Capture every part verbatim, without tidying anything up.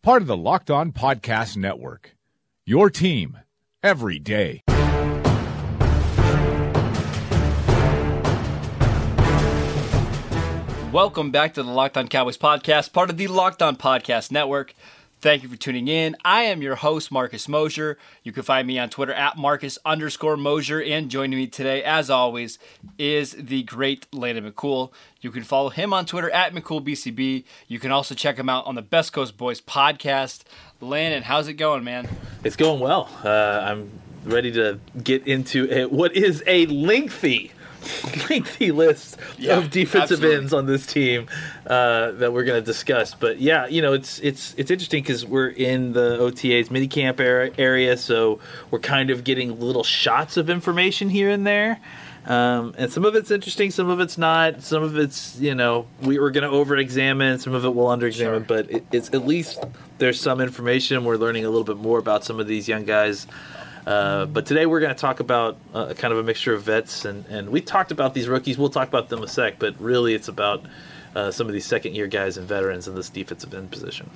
part of the Locked On Podcast Network, your team every day. Welcome back to the Locked On Cowboys podcast, part of the Locked On Podcast Network. Thank you for tuning in. I am your host, Marcus Mosher. You can find me on Twitter at Marcus underscore Mosher. And joining me today, as always, is the great Landon McCool. You can follow him on Twitter at McCoolBCB. You can also check him out on the Best Coast Boys podcast. Landon, how's it going, man? It's going well. Uh, I'm ready to get into a, what is a lengthy lengthy list yeah, of defensive absolutely. ends on this team uh, that we're going to discuss. But yeah, you know, it's it's it's interesting because we're in the O T A's minicamp era, area, so we're kind of getting little shots of information here and there. Um, and some of it's interesting, some of it's not. Some of it's, you know, we were going to over-examine, some of it we'll under-examine. Sure. But it, it's at least there's some information. We're learning a little bit more about some of these young guys. Uh, but today we're going to talk about uh, kind of a mixture of vets, and, and we talked about these rookies. We'll talk about them in a sec, but really it's about uh, some of these second-year guys and veterans in this defensive end position.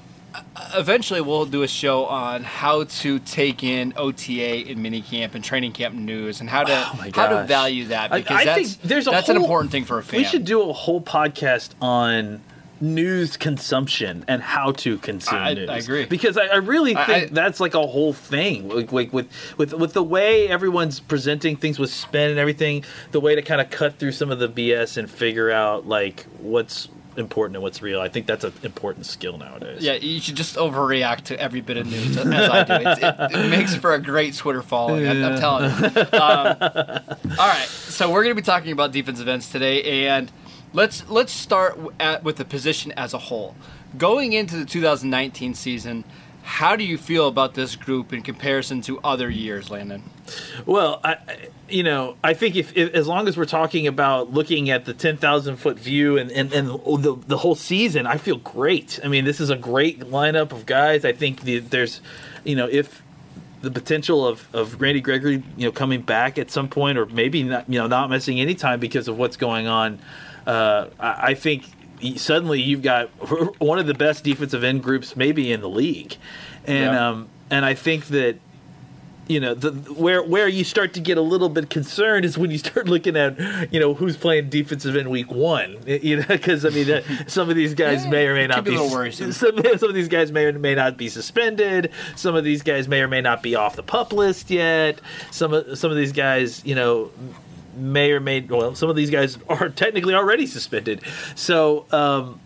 Eventually we'll do a show on how to take in O T A and minicamp and training camp news and how to oh how to value that, because I, I that's, think there's a that's whole, an important thing for a fan. We should do a whole podcast on news consumption and how to consume I, news. I agree. Because I, I really think I, I, that's like a whole thing. Like, like with, with with the way everyone's presenting things with spin and everything, the way to kind of cut through some of the B S and figure out like what's important and what's real. I think that's an important skill nowadays. Yeah, you should just overreact to every bit of news, as I do. It, it, it makes for a great Twitter following, yeah. I, I'm telling you. Um, all right, so we're going to be talking about defensive ends today, and Let's let's start at, with the position as a whole. Going into the two thousand nineteen season, how do you feel about this group in comparison to other years, Landon? Well, I, you know, I think if, if as long as we're talking about looking at the ten thousand foot view and, and, and the, the whole season, I feel great. I mean, this is a great lineup of guys. I think the, there's, you know, if the potential of, of Randy Gregory, you know, coming back at some point, or maybe not, you know, not missing any time because of what's going on. Uh, I think suddenly you've got one of the best defensive end groups maybe in the league, and yeah. um, and I think that you know the where where you start to get a little bit concerned is when you start looking at you know who's playing defensive end week one, you know, because I mean uh, some of these guys yeah, may or may not be some, some of these guys may or may not be suspended, some of these guys may or may not be off the PUP list yet, some of some of these guys you know. May or may well, some of these guys are technically already suspended. So um,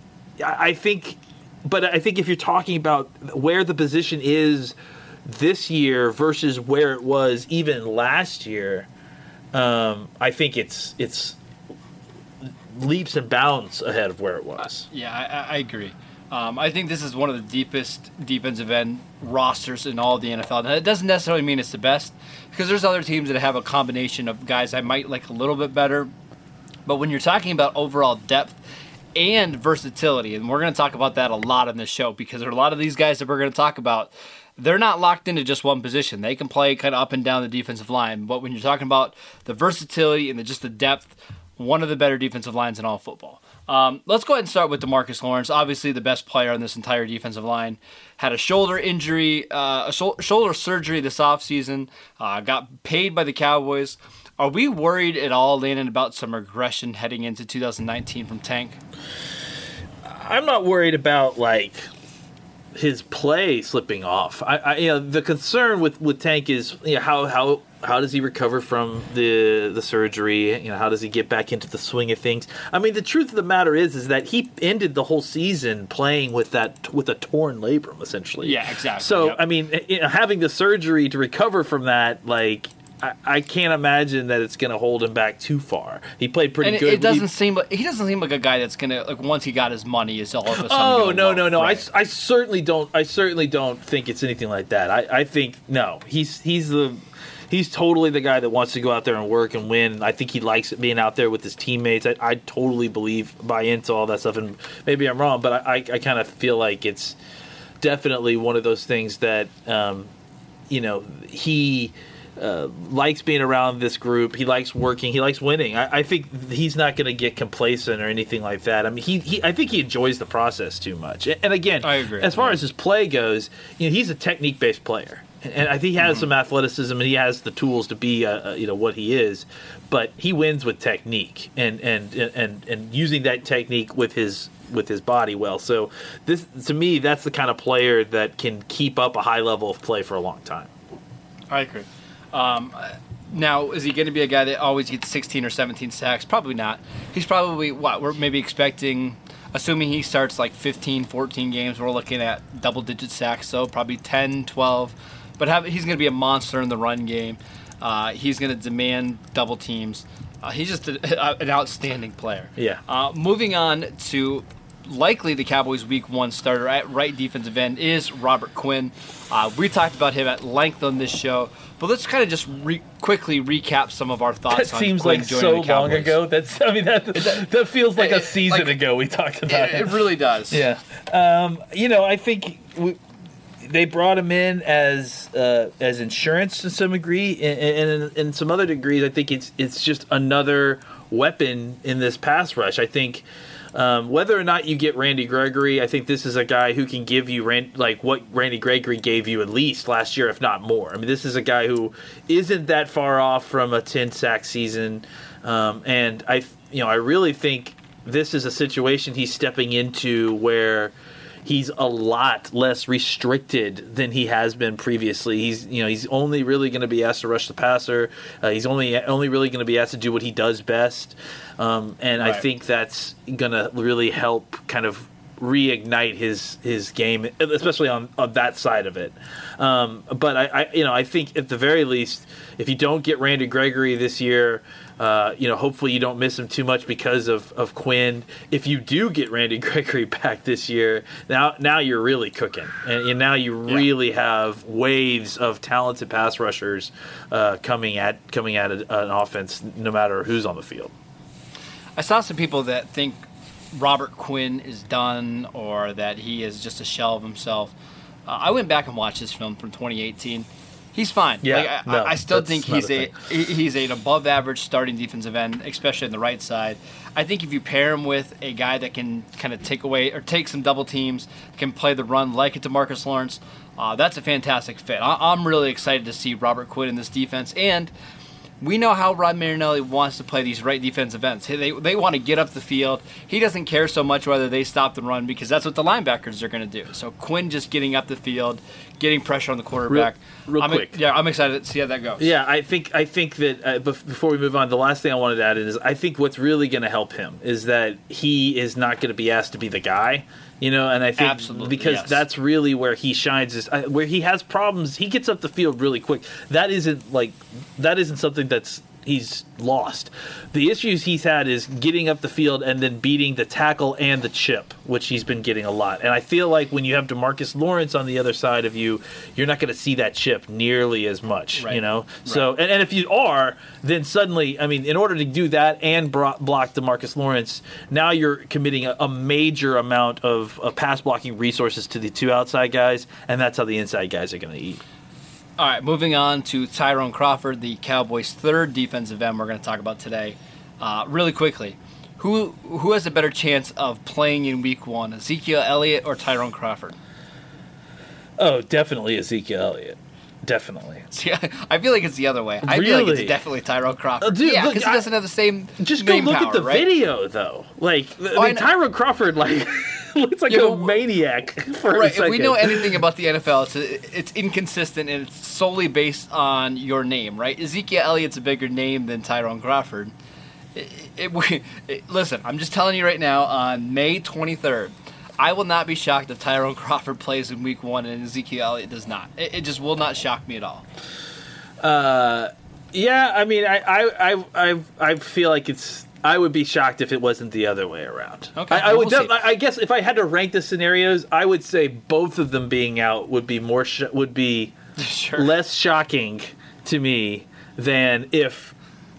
I think, but I think if you're talking about where the position is this year versus where it was even last year, um, I think it's it's leaps and bounds ahead of where it was. Yeah, I, I agree. Um, I think this is one of the deepest defensive end rosters in all of the N F L. Now, it doesn't necessarily mean it's the best, because there's other teams that have a combination of guys I might like a little bit better. But when you're talking about overall depth and versatility, and we're going to talk about that a lot in this show, because there are a lot of these guys that we're going to talk about, they're not locked into just one position. They can play kind of up and down the defensive line. But when you're talking about the versatility and the, just the depth, one of the better defensive lines in all football. Um, let's go ahead and start with DeMarcus Lawrence, obviously the best player on this entire defensive line. Had a shoulder injury, uh, a shol- shoulder surgery this offseason, uh, got paid by the Cowboys. Are we worried at all, Landon, about some regression heading into two thousand nineteen from Tank? I'm not worried about, like, his play slipping off. I, I you know, the concern with, with Tank is you know, how how how does he recover from the the surgery? You know, how does he get back into the swing of things? I mean, the truth of the matter is is that he ended the whole season playing with that with a torn labrum essentially. Yeah, exactly. So, yep. I mean, you know, having the surgery to recover from that, like I, I can't imagine that it's going to hold him back too far. He played pretty and good. It doesn't he, seem like, he doesn't seem like a guy that's going to, like, once he got his money, is all of a sudden. Oh no, no, no! Right. I, I certainly don't. I certainly don't think it's anything like that. I, I think no. He's he's the he's totally the guy that wants to go out there and work and win. I think he likes it being out there with his teammates. I, I totally believe buy into all that stuff. And maybe I'm wrong, but I I, I kind of feel like it's definitely one of those things that um, you know he. Uh, likes being around this group. He likes working. He likes winning. I, I think he's not going to get complacent or anything like that. I mean, he, he I think he enjoys the process too much. And, and again, I agree. As far yeah. as his play goes, you know, he's a technique-based player, and, and I think he has mm-hmm. some athleticism and he has the tools to be, uh, you know, what he is. But he wins with technique and and and and using that technique with his. with his body well. So this, to me, that's the kind of player that can keep up a high level of play for a long time. I agree. Um, now, is he going to be a guy that always gets sixteen or seventeen sacks? Probably not. He's probably what we're maybe expecting, assuming he starts like fifteen, fourteen games, we're looking at double-digit sacks, so probably ten, twelve. But have, he's going to be a monster in the run game. Uh, he's going to demand double teams. Uh, he's just a, a, an outstanding player. Yeah. Uh, moving on to likely the Cowboys' Week One starter at right defensive end is Robert Quinn. Uh, we talked about him at length on this show, but let's kind of just re- quickly recap some of our thoughts. That on seems Quinn like so long ago. That's I mean that that, that feels like it, a season like, ago we talked about it. It, it really does. Yeah. Um, you know, I think we, they brought him in as uh, as insurance to some degree, and, and, and in some other degrees, I think it's it's just another weapon in this pass rush. I think. Um, whether or not you get Randy Gregory, I think this is a guy who can give you Rand, like what Randy Gregory gave you at least last year, if not more. I mean, this is a guy who isn't that far off from a ten-sack season, um, and I, you know, I really think this is a situation he's stepping into where he's a lot less restricted than he has been previously. He's, you know, he's only really going to be asked to rush the passer. Uh, he's only only really going to be asked to do what he does best. Um, and right. I think that's going to really help kind of reignite his his game, especially on, on that side of it. Um, but, I, I you know, I think at the very least, if you don't get Randy Gregory this year, uh, you know, hopefully you don't miss him too much because of, of Quinn. If you do get Randy Gregory back this year, now now you're really cooking. And, and now you yeah. really have waves of talented pass rushers uh, coming at, coming at a, an offense no matter who's on the field. I saw some people that think Robert Quinn is done or that he is just a shell of himself. Uh, I went back and watched his film from twenty eighteen. He's fine. Yeah, like, I, no, I still think he's a, a he's an above-average starting defensive end, especially on the right side. I think if you pair him with a guy that can kind of take away or take some double teams, can play the run like a DeMarcus Lawrence, uh, that's a fantastic fit. I, I'm really excited to see Robert Quinn in this defense. And we know how Rod Marinelli wants to play these right defensive ends. They, they want to get up the field. He doesn't care so much whether they stop the run because that's what the linebackers are going to do. So Quinn just getting up the field, getting pressure on the quarterback. Real, real I'm, quick. Yeah, I'm excited to see how that goes. Yeah, I think I think that uh, before we move on, the last thing I wanted to add is I think what's really going to help him is that he is not going to be asked to be the guy. You know, and I think Absolutely, because yes. that's really where he shines is uh, where he has problems. He gets up the field really quick. That isn't like that isn't something that's he's lost. The issues he's had is getting up the field and then beating the tackle and the chip, which he's been getting a lot. And I feel like when you have DeMarcus Lawrence on the other side of you, you're not going to see that chip nearly as much, right. you know? Right. So, and, and if you are, then suddenly, I mean, in order to do that and bro- block DeMarcus Lawrence, now you're committing a, a major amount of, of pass blocking resources to the two outside guys, and that's how the inside guys are going to eat. All right, moving on to Tyrone Crawford, the Cowboys' third defensive end we're going to talk about today. Uh, really quickly, who who has a better chance of playing in Week One, Ezekiel Elliott or Tyrone Crawford? Oh, definitely Ezekiel Elliott. Definitely. See, I feel like it's the other way. I really? feel like it's definitely Tyrone Crawford. Uh, dude, yeah, because he doesn't I, have the same Just go look power, at the right? video, though. Like, oh, I mean, Tyrone Crawford, like... Looks like you know, a maniac for right, a second. If we know anything about the N F L, it's, a, it's inconsistent, and it's solely based on your name, right? Ezekiel Elliott's a bigger name than Tyrone Crawford. It, it, we, it, listen, I'm just telling you right now, on May twenty-third, I will not be shocked if Tyrone Crawford plays in Week one and Ezekiel Elliott does not. It, it just will not shock me at all. Uh... Yeah, I mean, I, I, I, I feel like it's. I would be shocked if it wasn't the other way around. Okay, I, I would. We'll def- I guess if I had to rank the scenarios, I would say both of them being out would be more sh- would be sure. less shocking to me than if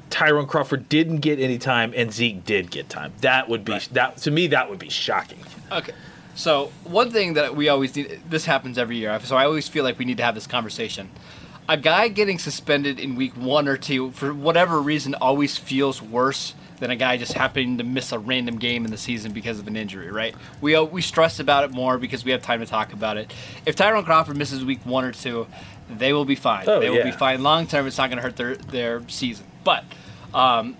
Tyrone Crawford didn't get any time and Zeke did get time. That would be right. that to me. That would be shocking. Okay. So one thing that we always need, this happens every year, so I always feel like we need to have this conversation. A guy getting suspended in week one or two, for whatever reason, always feels worse than a guy just happening to miss a random game in the season because of an injury, right? We we stress about it more because we have time to talk about it. If Tyrone Crawford misses week one or two, they will be fine. Oh, they will yeah. be fine long term. It's not going to hurt their, their season. But um,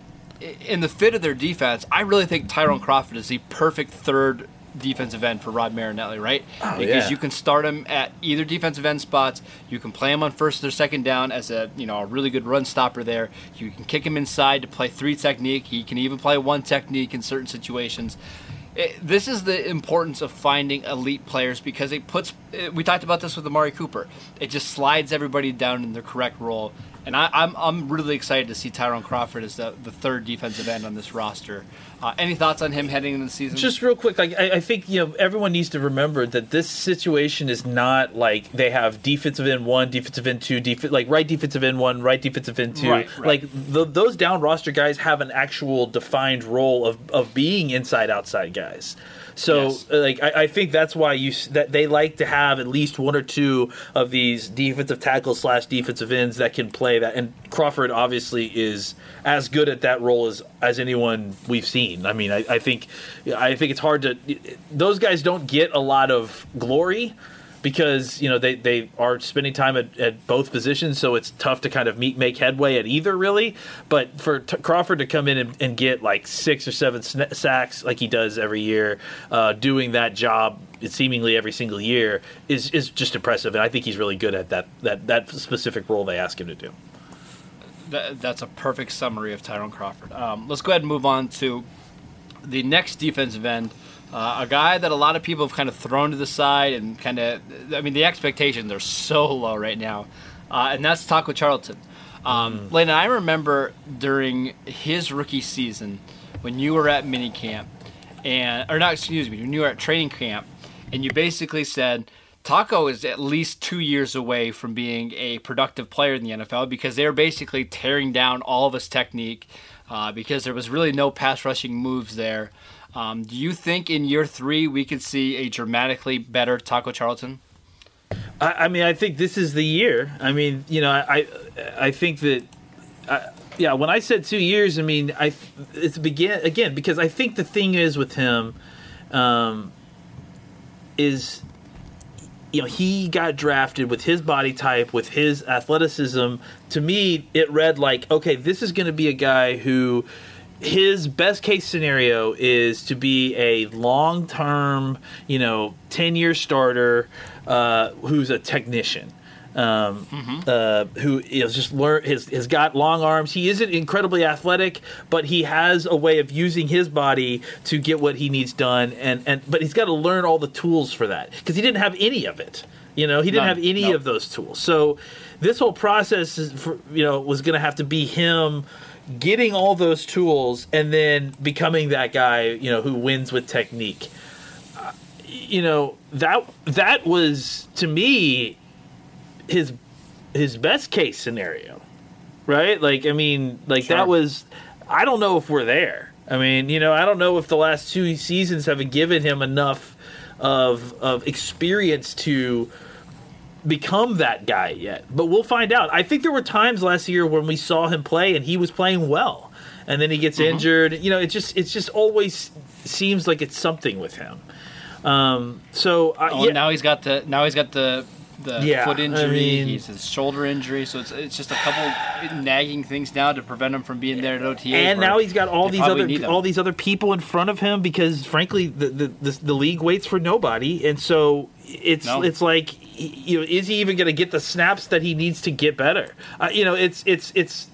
in the fit of their defense, I really think Tyrone Crawford is the perfect third defensive end for Rod Marinelli, right? Oh, because yeah. you can start him at either defensive end spots. You can play him on first or second down as a you know a really good run stopper there. You can kick him inside to play three technique. He can even play one technique in certain situations. It, this is the importance of finding elite players because it puts. It, we talked about this with Amari Cooper. It just slides everybody down in their correct role. And I, I'm I'm really excited to see Tyrone Crawford as the, the third defensive end on this roster. Uh, any thoughts on him heading into the season? Just real quick, like I, I think you know everyone needs to remember that this situation is not like they have defensive end one, defensive end two, def- like right defensive end one, right defensive end two. Right, right. Like the, those down roster guys have an actual defined role of, of being inside outside guys. So yes. like I, I think that's why you that they like to have at least one or two of these defensive tackles slash defensive ends that can play that, and Crawford obviously is as good at that role as, as anyone we've seen. I mean, I, I think I think it's hard to those guys don't get a lot of glory because you know they, they are spending time at, at both positions, so it's tough to kind of meet, make headway at either really. But for T- Crawford to come in and, and get like six or seven sn- sacks like he does every year, uh, doing that job seemingly every single year is is just impressive, and I think he's really good at that that, that specific role they ask him to do. That, that's a perfect summary of Tyrone Crawford. Um, let's go ahead and move on to the next defensive end. Uh, a guy that a lot of people have kind of thrown to the side and kind of, I mean, the expectations are so low right now. Uh, and that's Taco Charlton. Um, mm. Landon, I remember during his rookie season when you were at minicamp, and, or not, excuse me, when you were at training camp, and you basically said, Taco is at least two years away from being a productive player in the N F L because they're basically tearing down all of his technique uh, because there was really no pass rushing moves there. Um, do you think in year three we could see a dramatically better Taco Charlton? I, I mean, I think this is the year. I mean, you know, I I, I think that, I, yeah, when I said two years, I mean, I it's begin again because I think the thing is with him um, is, you know, he got drafted with his body type, with his athleticism. To me, it read like, okay, this is going to be a guy who. His best case scenario is to be a long-term, you know, ten-year starter uh, who's a technician, um, mm-hmm. uh, who is just learn has has got long arms. He isn't incredibly athletic, but he has a way of using his body to get what he needs done, and, and but he's got to learn all the tools for that because he didn't have any of it. You know, he didn't None. have any nope. of those tools. So this whole process, is for, you know, was going to have to be him. Getting all those tools and then becoming that guy, you know, who wins with technique. Uh, you know, that that was to me his his best case scenario, right? Like, I mean, like sure. that was. I don't know if we're there. I mean, you know, I don't know if the last two seasons haven't given him enough of of experience to. Become that guy yet, but we'll find out. I think there were times last year when we saw him play and he was playing well, and then he gets mm-hmm. injured. You know, it just it just always seems like it's something with him. Um, so uh, oh, yeah. now he's got the now he's got the the yeah, foot injury. I mean, he's his shoulder injury. So it's it's just a couple nagging things now to prevent him from being there at O T A. And now he's got all these other all these other people in front of him because frankly the the, the, the league waits for nobody, and so it's no. it's like. You know, is he even going to get the snaps that he needs to get better? Uh, you know, it's it's it's.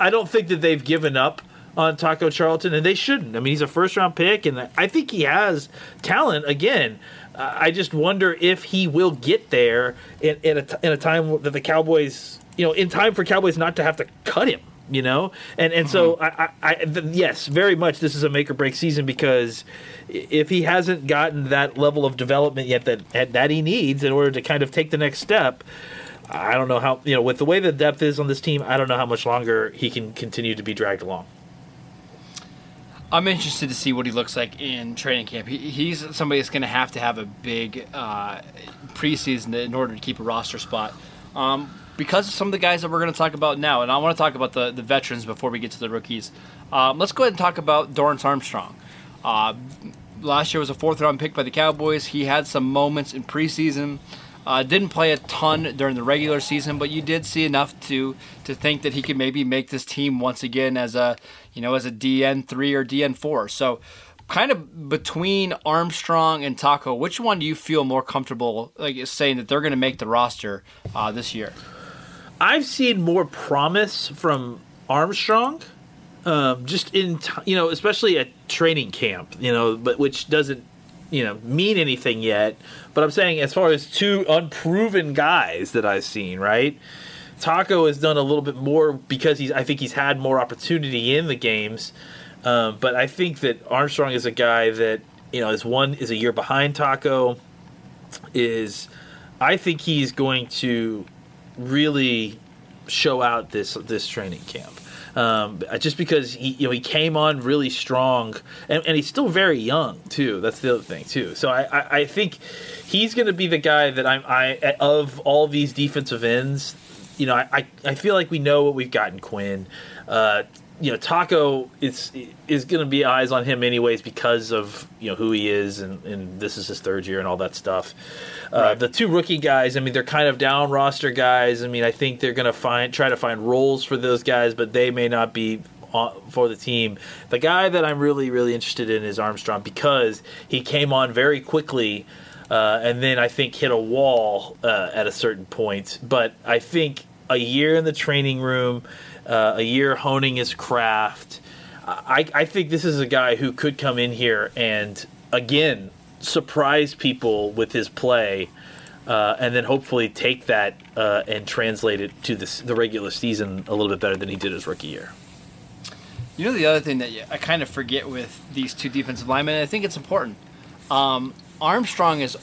I don't think that they've given up on Taco Charlton, and they shouldn't. I mean, he's a first-round pick, and I think he has talent. Again, uh, I just wonder if he will get there in, in a t- in a time that the Cowboys you know, in time for Cowboys not to have to cut him, you know? And and mm-hmm. so, I, I, I th- yes, very much this is a make-or-break season, because if he hasn't gotten that level of development yet that that he needs in order to kind of take the next step, I don't know how, you know, with the way the depth is on this team, I don't know how much longer he can continue to be dragged along. I'm interested to see what he looks like in training camp. He, he's somebody that's going to have to have a big uh, preseason in order to keep a roster spot. Um, because of some of the guys that we're going to talk about now, and I want to talk about the, the veterans before we get to the rookies, um, let's go ahead and talk about Dorrance Armstrong. Uh, last year was a fourth-round pick by the Cowboys. He had some moments in preseason. Uh, didn't play a ton during the regular season, but you did see enough to to think that he could maybe make this team once again as a, you know, as a D N three or D N four. So, kind of between Armstrong and Taco, which one do you feel more comfortable like saying that they're going to make the roster uh, this year? I've seen more promise from Armstrong, um, just in t- you know, especially at training camp, you know, but which doesn't, you know, mean anything yet, but I'm saying as far as two unproven guys that I've seen, right? Taco has done a little bit more because he's, I think he's had more opportunity in the games, um, but I think that Armstrong is a guy that, you know, is one is a year behind Taco. Is I think he's going to really show out this this training camp. Um, just because he, you know, he came on really strong, and, and he's still very young too. That's the other thing too. So I, I, I think he's going to be the guy that I'm. I of all these defensive ends, you know, I, I feel like we know what we've got in Quinn. Uh, you know, Taco is is going to be eyes on him anyways because of, you know, who he is, and, and this is his third year and all that stuff. Uh, right. The two rookie guys, I mean, they're kind of down roster guys. I mean, I think they're going to find try to find roles for those guys, but they may not be on, for the team. The guy that I'm really, really interested in is Armstrong because he came on very quickly uh, and then I think hit a wall uh, at a certain point. But I think a year in the training room, Uh, a year honing his craft, I, I think this is a guy who could come in here and, again, surprise people with his play, uh, and then hopefully take that uh, and translate it to this, the regular season a little bit better than he did his rookie year. You know, the other thing that I kind of forget with these two defensive linemen, and I think it's important, um, Armstrong is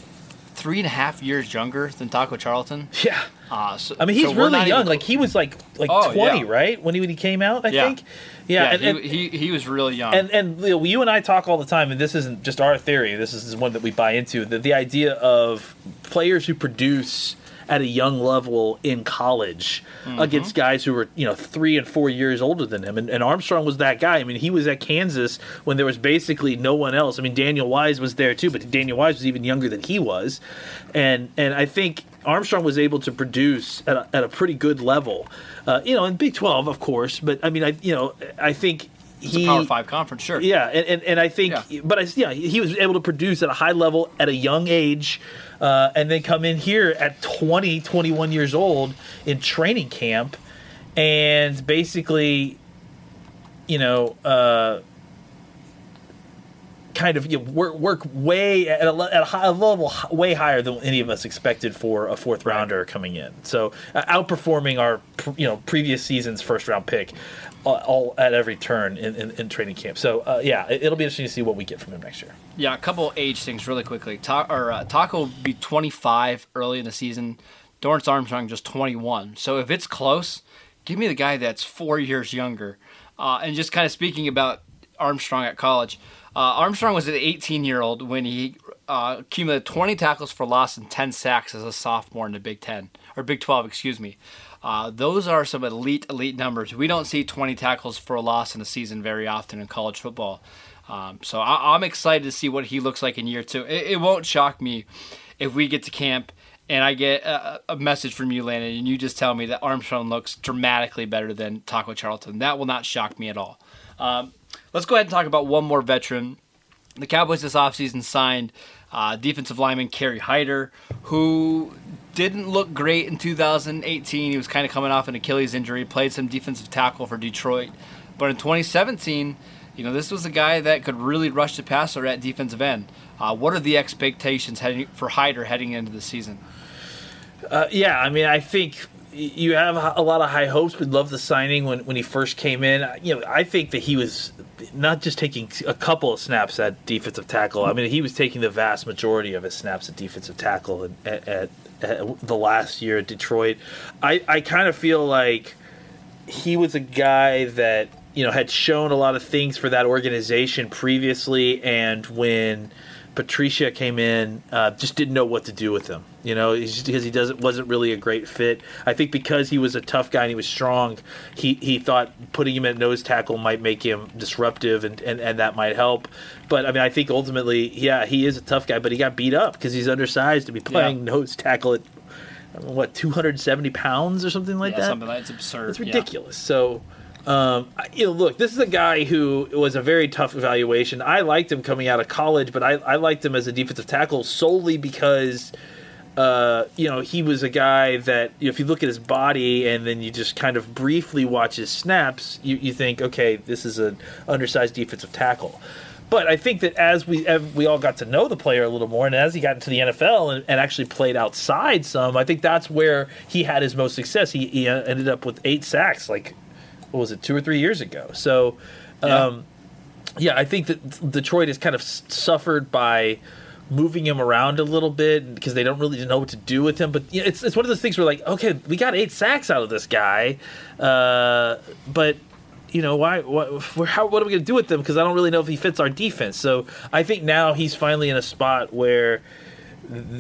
three and a half years younger than Taco Charlton. Yeah. Uh, so, I mean, he's so really young. Even... Like he was like like oh, twenty, yeah. right? When he when he came out, I yeah. think. Yeah, yeah and, and, he, he he was really young. And and you know, you and I talk all the time, and this isn't just our theory. This is one that we buy into. The the idea of players who produce at a young level in college mm-hmm. against guys who were, you know, three and four years older than him. And, and Armstrong was that guy. I mean, he was at Kansas when there was basically no one else. I mean, Daniel Wise was there too, but Daniel Wise was even younger than he was. And and I think Armstrong was able to produce at a, at a pretty good level, uh, you know, in Big twelve, of course. But I mean, I you know, I think it's he a Power Five conference, sure. Yeah, and and, and I think, yeah. but I, yeah, he was able to produce at a high level at a young age. Uh, and then come in here at twenty, twenty-one years old in training camp and basically, you know, uh, kind of you know, work, work way at a, at a high level, way higher than any of us expected for a fourth rounder coming in. So uh, outperforming our, you know, previous season's first round pick uh, all at every turn in, in, in training camp. So, uh, yeah, it, it'll be interesting to see what we get from him next year. Yeah, a couple age things really quickly. Ta- or, uh, Taco will be twenty-five early in the season. Dorrance Armstrong just twenty-one. So if it's close, give me the guy that's four years younger. Uh, and just kind of speaking about Armstrong at college, uh, Armstrong was an eighteen-year-old when he uh, accumulated twenty tackles for loss and ten sacks as a sophomore in the Big Ten or Big twelve, excuse me. Uh, those are some elite, elite numbers. We don't see twenty tackles for a loss in a season very often in college football. Um, so I, I'm excited to see what he looks like in year two. It, it won't shock me if we get to camp and I get a, a message from you, Landon, and you just tell me that Armstrong looks dramatically better than Taco Charlton. That will not shock me at all. Um, let's go ahead and talk about one more veteran. The Cowboys this offseason signed uh, defensive lineman Kerry Hyder, who didn't look great in two thousand eighteen. He was kind of coming off an Achilles injury, played some defensive tackle for Detroit. But in twenty seventeen, you know, this was a guy that could really rush the passer at defensive end. Uh, what are the expectations heading for Hyder heading into the season? Uh, yeah, I mean, I think you have a lot of high hopes. We loved the signing when, when he first came in. You know, I think that he was not just taking a couple of snaps at defensive tackle. I mean, he was taking the vast majority of his snaps at defensive tackle at, at, at the last year at Detroit. I, I kind of feel like he was a guy that, you know, had shown a lot of things for that organization previously, and when Patricia came in, uh, just didn't know what to do with him. You know, just because he doesn't wasn't really a great fit. I think because he was a tough guy and he was strong, he, he thought putting him at nose tackle might make him disruptive, and, and, and that might help. But, I mean, I think ultimately, yeah, he is a tough guy, but he got beat up because he's undersized to be playing yeah. nose tackle at, I don't know, what, two hundred seventy pounds or something like yeah, that? Something like that. It's absurd. It's ridiculous. Yeah. So... Um, you know, look, this is a guy who was a very tough evaluation. I liked him coming out of college, but I, I liked him as a defensive tackle solely because, uh, you know, he was a guy that, you know, if you look at his body and then you just kind of briefly watch his snaps, you, you think, okay, this is an undersized defensive tackle. But I think that as we as we all got to know the player a little more, and as he got into the N F L and, and actually played outside some, I think that's where he had his most success. He, he ended up with eight sacks, like, what was it, two or three years ago? So, um, yeah. yeah, I think that Detroit has kind of suffered by moving him around a little bit because they don't really know what to do with him. But you know, it's it's one of those things where, like, okay, we got eight sacks out of this guy, uh, but you know, why? What? How? What are we going to do with him? Because I don't really know if he fits our defense. So I think now he's finally in a spot where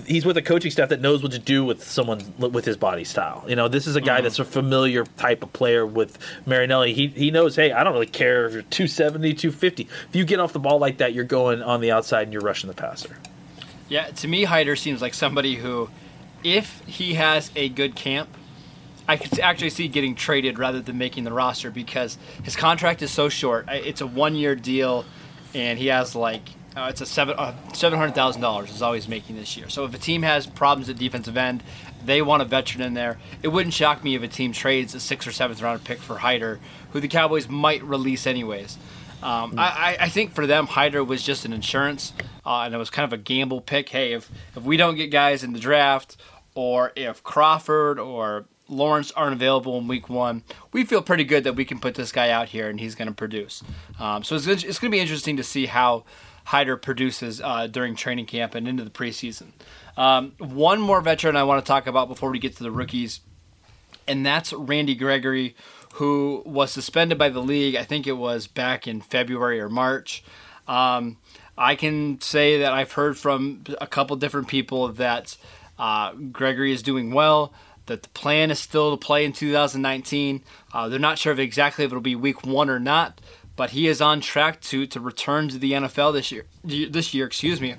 he's with a coaching staff that knows what to do with someone with his body style. You know, this is a guy mm-hmm. that's a familiar type of player with Marinelli. He he knows, hey, I don't really care if you're two seventy, two fifty. If you get off the ball like that, you're going on the outside and you're rushing the passer. Yeah, to me, Hyder seems like somebody who, if he has a good camp, I could actually see getting traded rather than making the roster because his contract is so short. It's a one-year deal, and he has, like, Uh, it's a seven uh, seven hundred thousand dollars is all he's making this year. So if a team has problems at defensive end, they want a veteran in there. It wouldn't shock me if a team trades a sixth or seventh round pick for Hyder, who the Cowboys might release anyways. Um, I, I think for them, Hyder was just an insurance, uh, and it was kind of a gamble pick. Hey, if if we don't get guys in the draft, or if Crawford or Lawrence aren't available in week one, we feel pretty good that we can put this guy out here and he's going to produce. Um, so it's it's going to be interesting to see how Hyder produces uh, during training camp and into the preseason. Um, one more veteran I want to talk about before we get to the rookies, and that's Randy Gregory, who was suspended by the league. I think it was back in February or March. Um, I can say that I've heard from a couple different people that uh, Gregory is doing well, that the plan is still to play in two thousand nineteen. Uh, they're not sure if exactly if it'll be week one or not, but he is on track to to return to the N F L this year. This year, excuse me.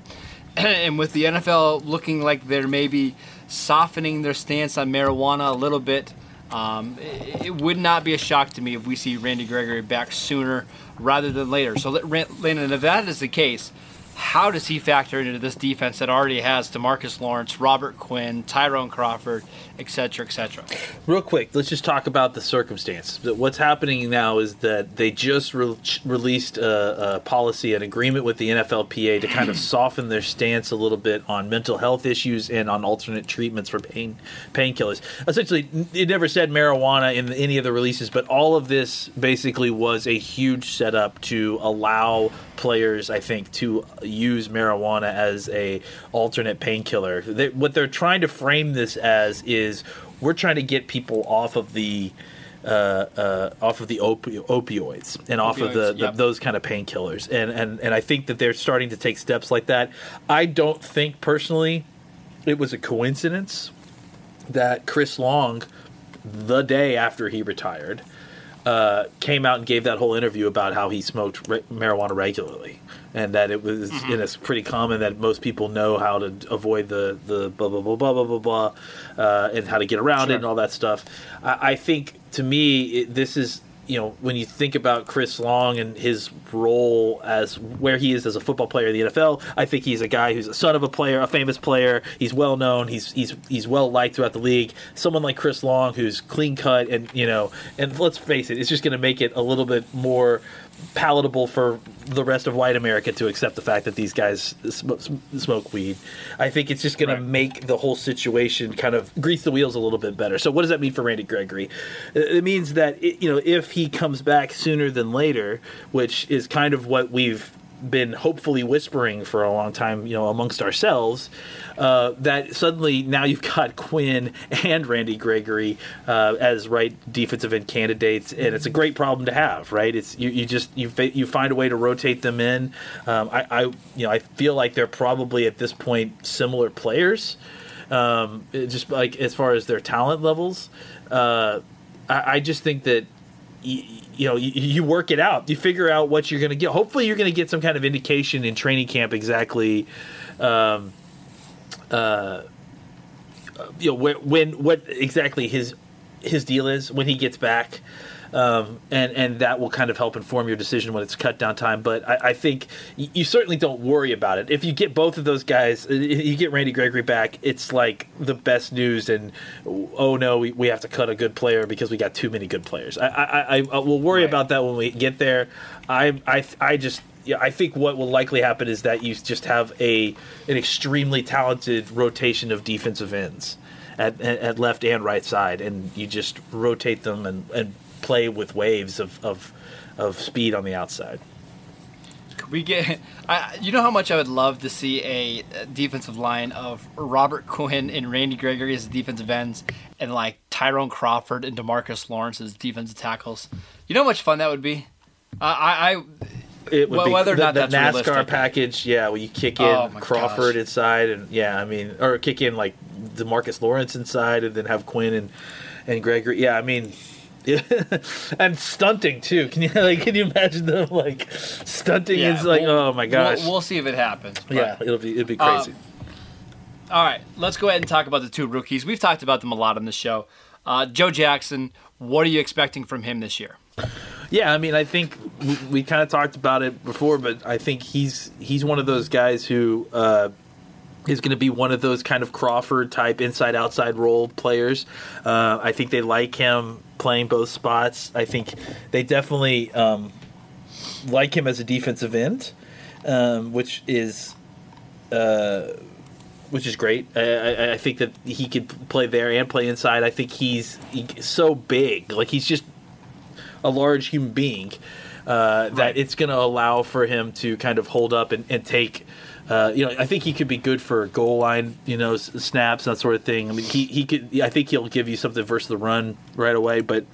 And with the N F L looking like they're maybe softening their stance on marijuana a little bit, um, it, it would not be a shock to me if we see Randy Gregory back sooner rather than later. So, Landon, if that is the case, how does he factor into this defense that already has DeMarcus Lawrence, Robert Quinn, Tyrone Crawford, et cetera, et cetera? Real quick, let's just talk about the circumstance. What's happening now is that they just re- released a, a policy, an agreement with the N F L P A to kind of soften their stance a little bit on mental health issues and on alternate treatments for pain painkillers. Essentially, it never said marijuana in any of the releases, but all of this basically was a huge setup to allow players, I think, to use marijuana as a alternate painkiller. They, what they're trying to frame this as is we're trying to get people off of the uh, uh, off of the opi- opioids and off opioids, of the, the yep. those kind of painkillers. And, and and I think that they're starting to take steps like that. I don't think personally it was a coincidence that Chris Long, the day after he retired, Uh, came out and gave that whole interview about how he smoked re- marijuana regularly, and that it was mm-hmm. and it's pretty common that most people know how to avoid the, the blah blah blah blah blah blah uh, and how to get around sure. it and all that stuff. I, I think to me it, this is, you know, when you think about Chris Long and his role as where he is as a football player in the N F L, I think he's a guy who's a son of a player, a famous player. He's well known. He's he's he's well liked throughout the league. Someone like Chris Long who's clean cut and, you know, and let's face it, it's just going to make it a little bit more palatable for the rest of white America to accept the fact that these guys sm- smoke weed. I think it's just going right. to make the whole situation kind of grease the wheels a little bit better. So what does that mean for Randy Gregory? It means that, it, you know, if he comes back sooner than later, which is kind of what we've been hopefully whispering for a long time, you know, amongst ourselves, uh, that suddenly now you've got Quinn and Randy Gregory uh, as right defensive end candidates, and it's a great problem to have, right? It's you, you just you you find a way to rotate them in. Um, I, I you know I feel like they're probably at this point similar players, um, just like as far as their talent levels. Uh, I, I just think that. Y- You know, you, you work it out. You figure out what you're going to get. Hopefully, you're going to get some kind of indication in training camp exactly, um, uh, you know, when, when what exactly his his deal is when he gets back, um, and and that will kind of help inform your decision when it's cut down time. But I, I think you certainly don't worry about it. If you get both of those guys, if you get Randy Gregory back, it's like the best news. And oh no, we, we have to cut a good player because we got too many good players. I I, I, I will worry right. about that when we get there. I I I just yeah, I think what will likely happen is that you just have a an extremely talented rotation of defensive ends at at left and right side, and you just rotate them and. and play with waves of, of of speed on the outside. Could we get? I, you know how much I would love to see a defensive line of Robert Quinn and Randy Gregory as defensive ends, and like Tyrone Crawford and DeMarcus Lawrence as defensive tackles. You know how much fun that would be. Uh, I, I it would well, be whether or not the, that's the NASCAR realistic. Package. Yeah, well, you kick in oh Crawford gosh. inside, and yeah, I mean, or kick in like DeMarcus Lawrence inside, and then have Quinn and and Gregory. Yeah, I mean. And stunting too. Can you like? Can you imagine them like stunting? Yeah, is like, we'll, oh my gosh. We'll, we'll see if it happens. But, yeah, it'll be it'll be crazy. Uh, all right, let's go ahead and talk about the two rookies. We've talked about them a lot on the show. Uh, Joe Jackson. What are you expecting from him this year? Yeah, I mean, I think we, we kind of talked about it before, but I think he's he's one of those guys who. Uh, is going to be one of those kind of Crawford-type inside-outside role players. Uh, I think they like him playing both spots. I think they definitely um, like him as a defensive end, um, which is uh, which is great. I, I, I think that he could play there and play inside. I think he's, he's so big. Like, he's just a large human being uh, that right. it's going to allow for him to kind of hold up and, and take – Uh, you know, I think he could be good for goal line, you know, s- snaps, that sort of thing. I mean, he, he could. I think he'll give you something versus the run right away. But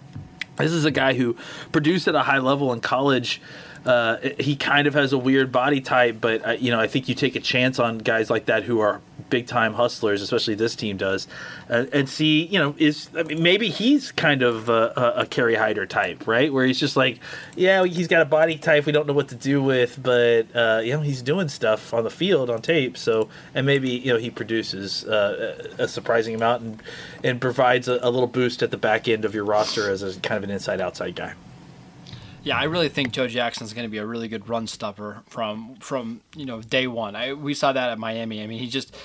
this is a guy who produced at a high level in college. Uh, he kind of has a weird body type, but uh, you know, I think you take a chance on guys like that who are big time hustlers, especially this team does, uh, and see, you know, is I mean, maybe he's kind of a, a Kerry Hyder type, right? Where he's just like, yeah, he's got a body type we don't know what to do with, but uh, you know, he's doing stuff on the field on tape, so and maybe you know he produces uh, a surprising amount and and provides a, a little boost at the back end of your roster as a kind of an inside outside guy. Yeah, I really think Joe Jackson's going to be a really good run stopper from from you know day one. I, we saw that at Miami. I mean, he just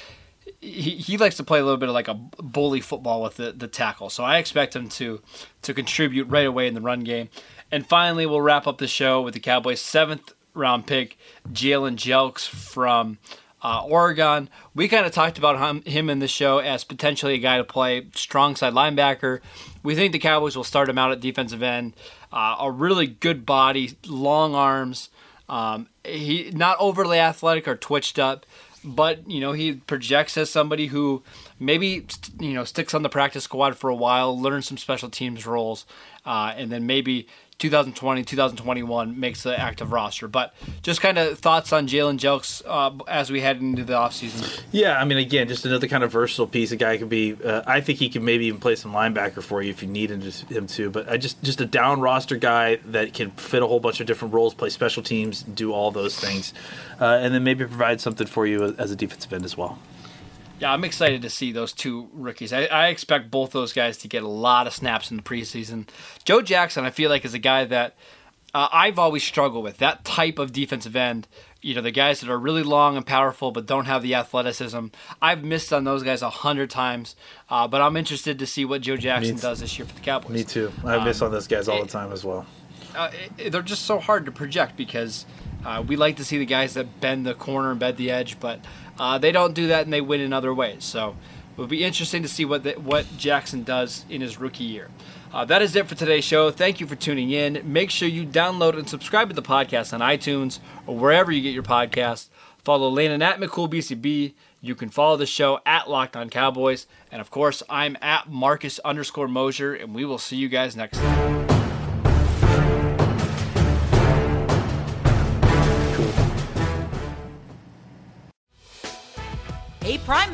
he, he likes to play a little bit of like a bully football with the, the tackle. So I expect him to to contribute right away in the run game. And finally, we'll wrap up the show with the Cowboys' seventh round pick, Jalen Jelks from uh, Oregon. We kind of talked about him, him in the show as potentially a guy to play strong side linebacker. We think the Cowboys will start him out at defensive end. Uh, a really good body, long arms. Um, he not overly athletic or twitched up, but you know he projects as somebody who maybe you know sticks on the practice squad for a while, learns some special teams roles, uh, and then maybe twenty twenty, twenty twenty-one makes the active roster. But just kind of thoughts on Jalen Jelks uh, as we head into the offseason. Yeah, I mean, again, just another kind of versatile piece. A guy could be uh, – I think he can maybe even play some linebacker for you if you need him to. Him to but I just, just a down-roster guy that can fit a whole bunch of different roles, play special teams, do all those things, uh, and then maybe provide something for you as a defensive end as well. Yeah, I'm excited to see those two rookies. I, I expect both those guys to get a lot of snaps in the preseason. Joe Jackson, I feel like, is a guy that uh, I've always struggled with, that type of defensive end. You know, the guys that are really long and powerful but don't have the athleticism. I've missed on those guys a hundred times, uh, but I'm interested to see what Joe Jackson does this year for the Cowboys. Me too. I miss um, on those guys all the time as well. uh, it, they're just so hard to project because uh, we like to see the guys that bend the corner and bend the edge, but uh, they don't do that and they win in other ways. So it'll be interesting to see what the, what Jackson does in his rookie year. Uh, that is it for today's show. Thank you for tuning in. Make sure you download and subscribe to the podcast on iTunes or wherever you get your podcasts. Follow Landon at McCoolBCB. You can follow the show at Locked On Cowboys. And, of course, I'm at Marcus underscore Mosher, and we will see you guys next time. Hey, Prime